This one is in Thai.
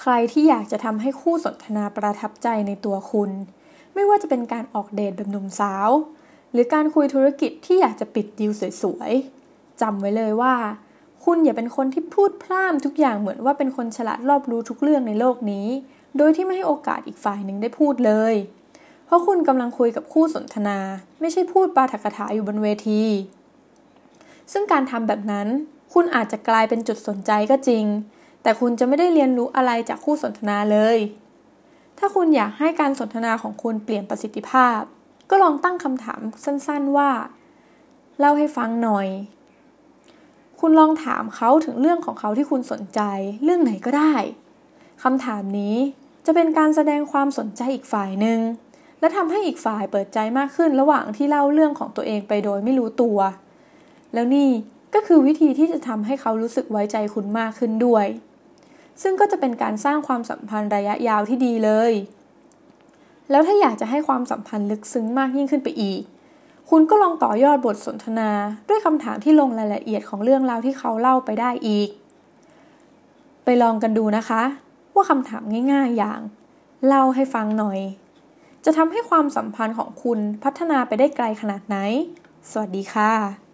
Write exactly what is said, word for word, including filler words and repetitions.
ใครที่อยากจะทำให้คู่สนทนาประทับใจในตัวคุณไม่ว่าจะเป็นการออกเดทแบบหนุ่มสาวหรือการคุยธุรกิจที่อยากจะปิดดีลสวยๆจำไว้เลยว่าคุณอย่าเป็นคนที่พูดพล่ามทุกอย่างเหมือนว่าเป็นคนฉลาดรอบรู้ทุกเรื่องในโลกนี้โดยที่ไม่ให้โอกาสอีกฝ่ายหนึ่งได้พูดเลยเพราะคุณกำลังคุยกับคู่สนทนาไม่ใช่พูดปาฐกถาอยู่บนเวทีซึ่งการทำแบบนั้นคุณอาจจะกลายเป็นจุดสนใจก็จริงแต่คุณจะไม่ได้เรียนรู้อะไรจากคู่สนทนาเลยถ้าคุณอยากให้การสนทนาของคุณเปลี่ยนประสิทธิภาพก็ลองตั้งคำถามสั้นๆว่าเล่าให้ฟังหน่อยคุณลองถามเขาถึงเรื่องของเขาที่คุณสนใจเรื่องไหนก็ได้คำถามนี้จะเป็นการแสดงความสนใจอีกฝ่ายหนึ่งและทำให้อีกฝ่ายเปิดใจมากขึ้นระหว่างที่เล่าเรื่องของตัวเองไปโดยไม่รู้ตัวแล้วนี่ก็คือวิธีที่จะทำให้เขารู้สึกไว้ใจคุณมากขึ้นด้วยซึ่งก็จะเป็นการสร้างความสัมพันธ์ระยะยาวที่ดีเลยแล้วถ้าอยากจะให้ความสัมพันธ์ลึกซึ้งมากยิ่งขึ้นไปอีกคุณก็ลองต่อยอดบทสนทนาด้วยคำถามที่ลงรายละเอียดของเรื่องราวที่เขาเล่าไปได้อีกไปลองกันดูนะคะว่าคำถามง่ายๆอย่างเล่าให้ฟังหน่อยจะทำให้ความสัมพันธ์ของคุณพัฒนาไปได้ไกลขนาดไหนสวัสดีค่ะ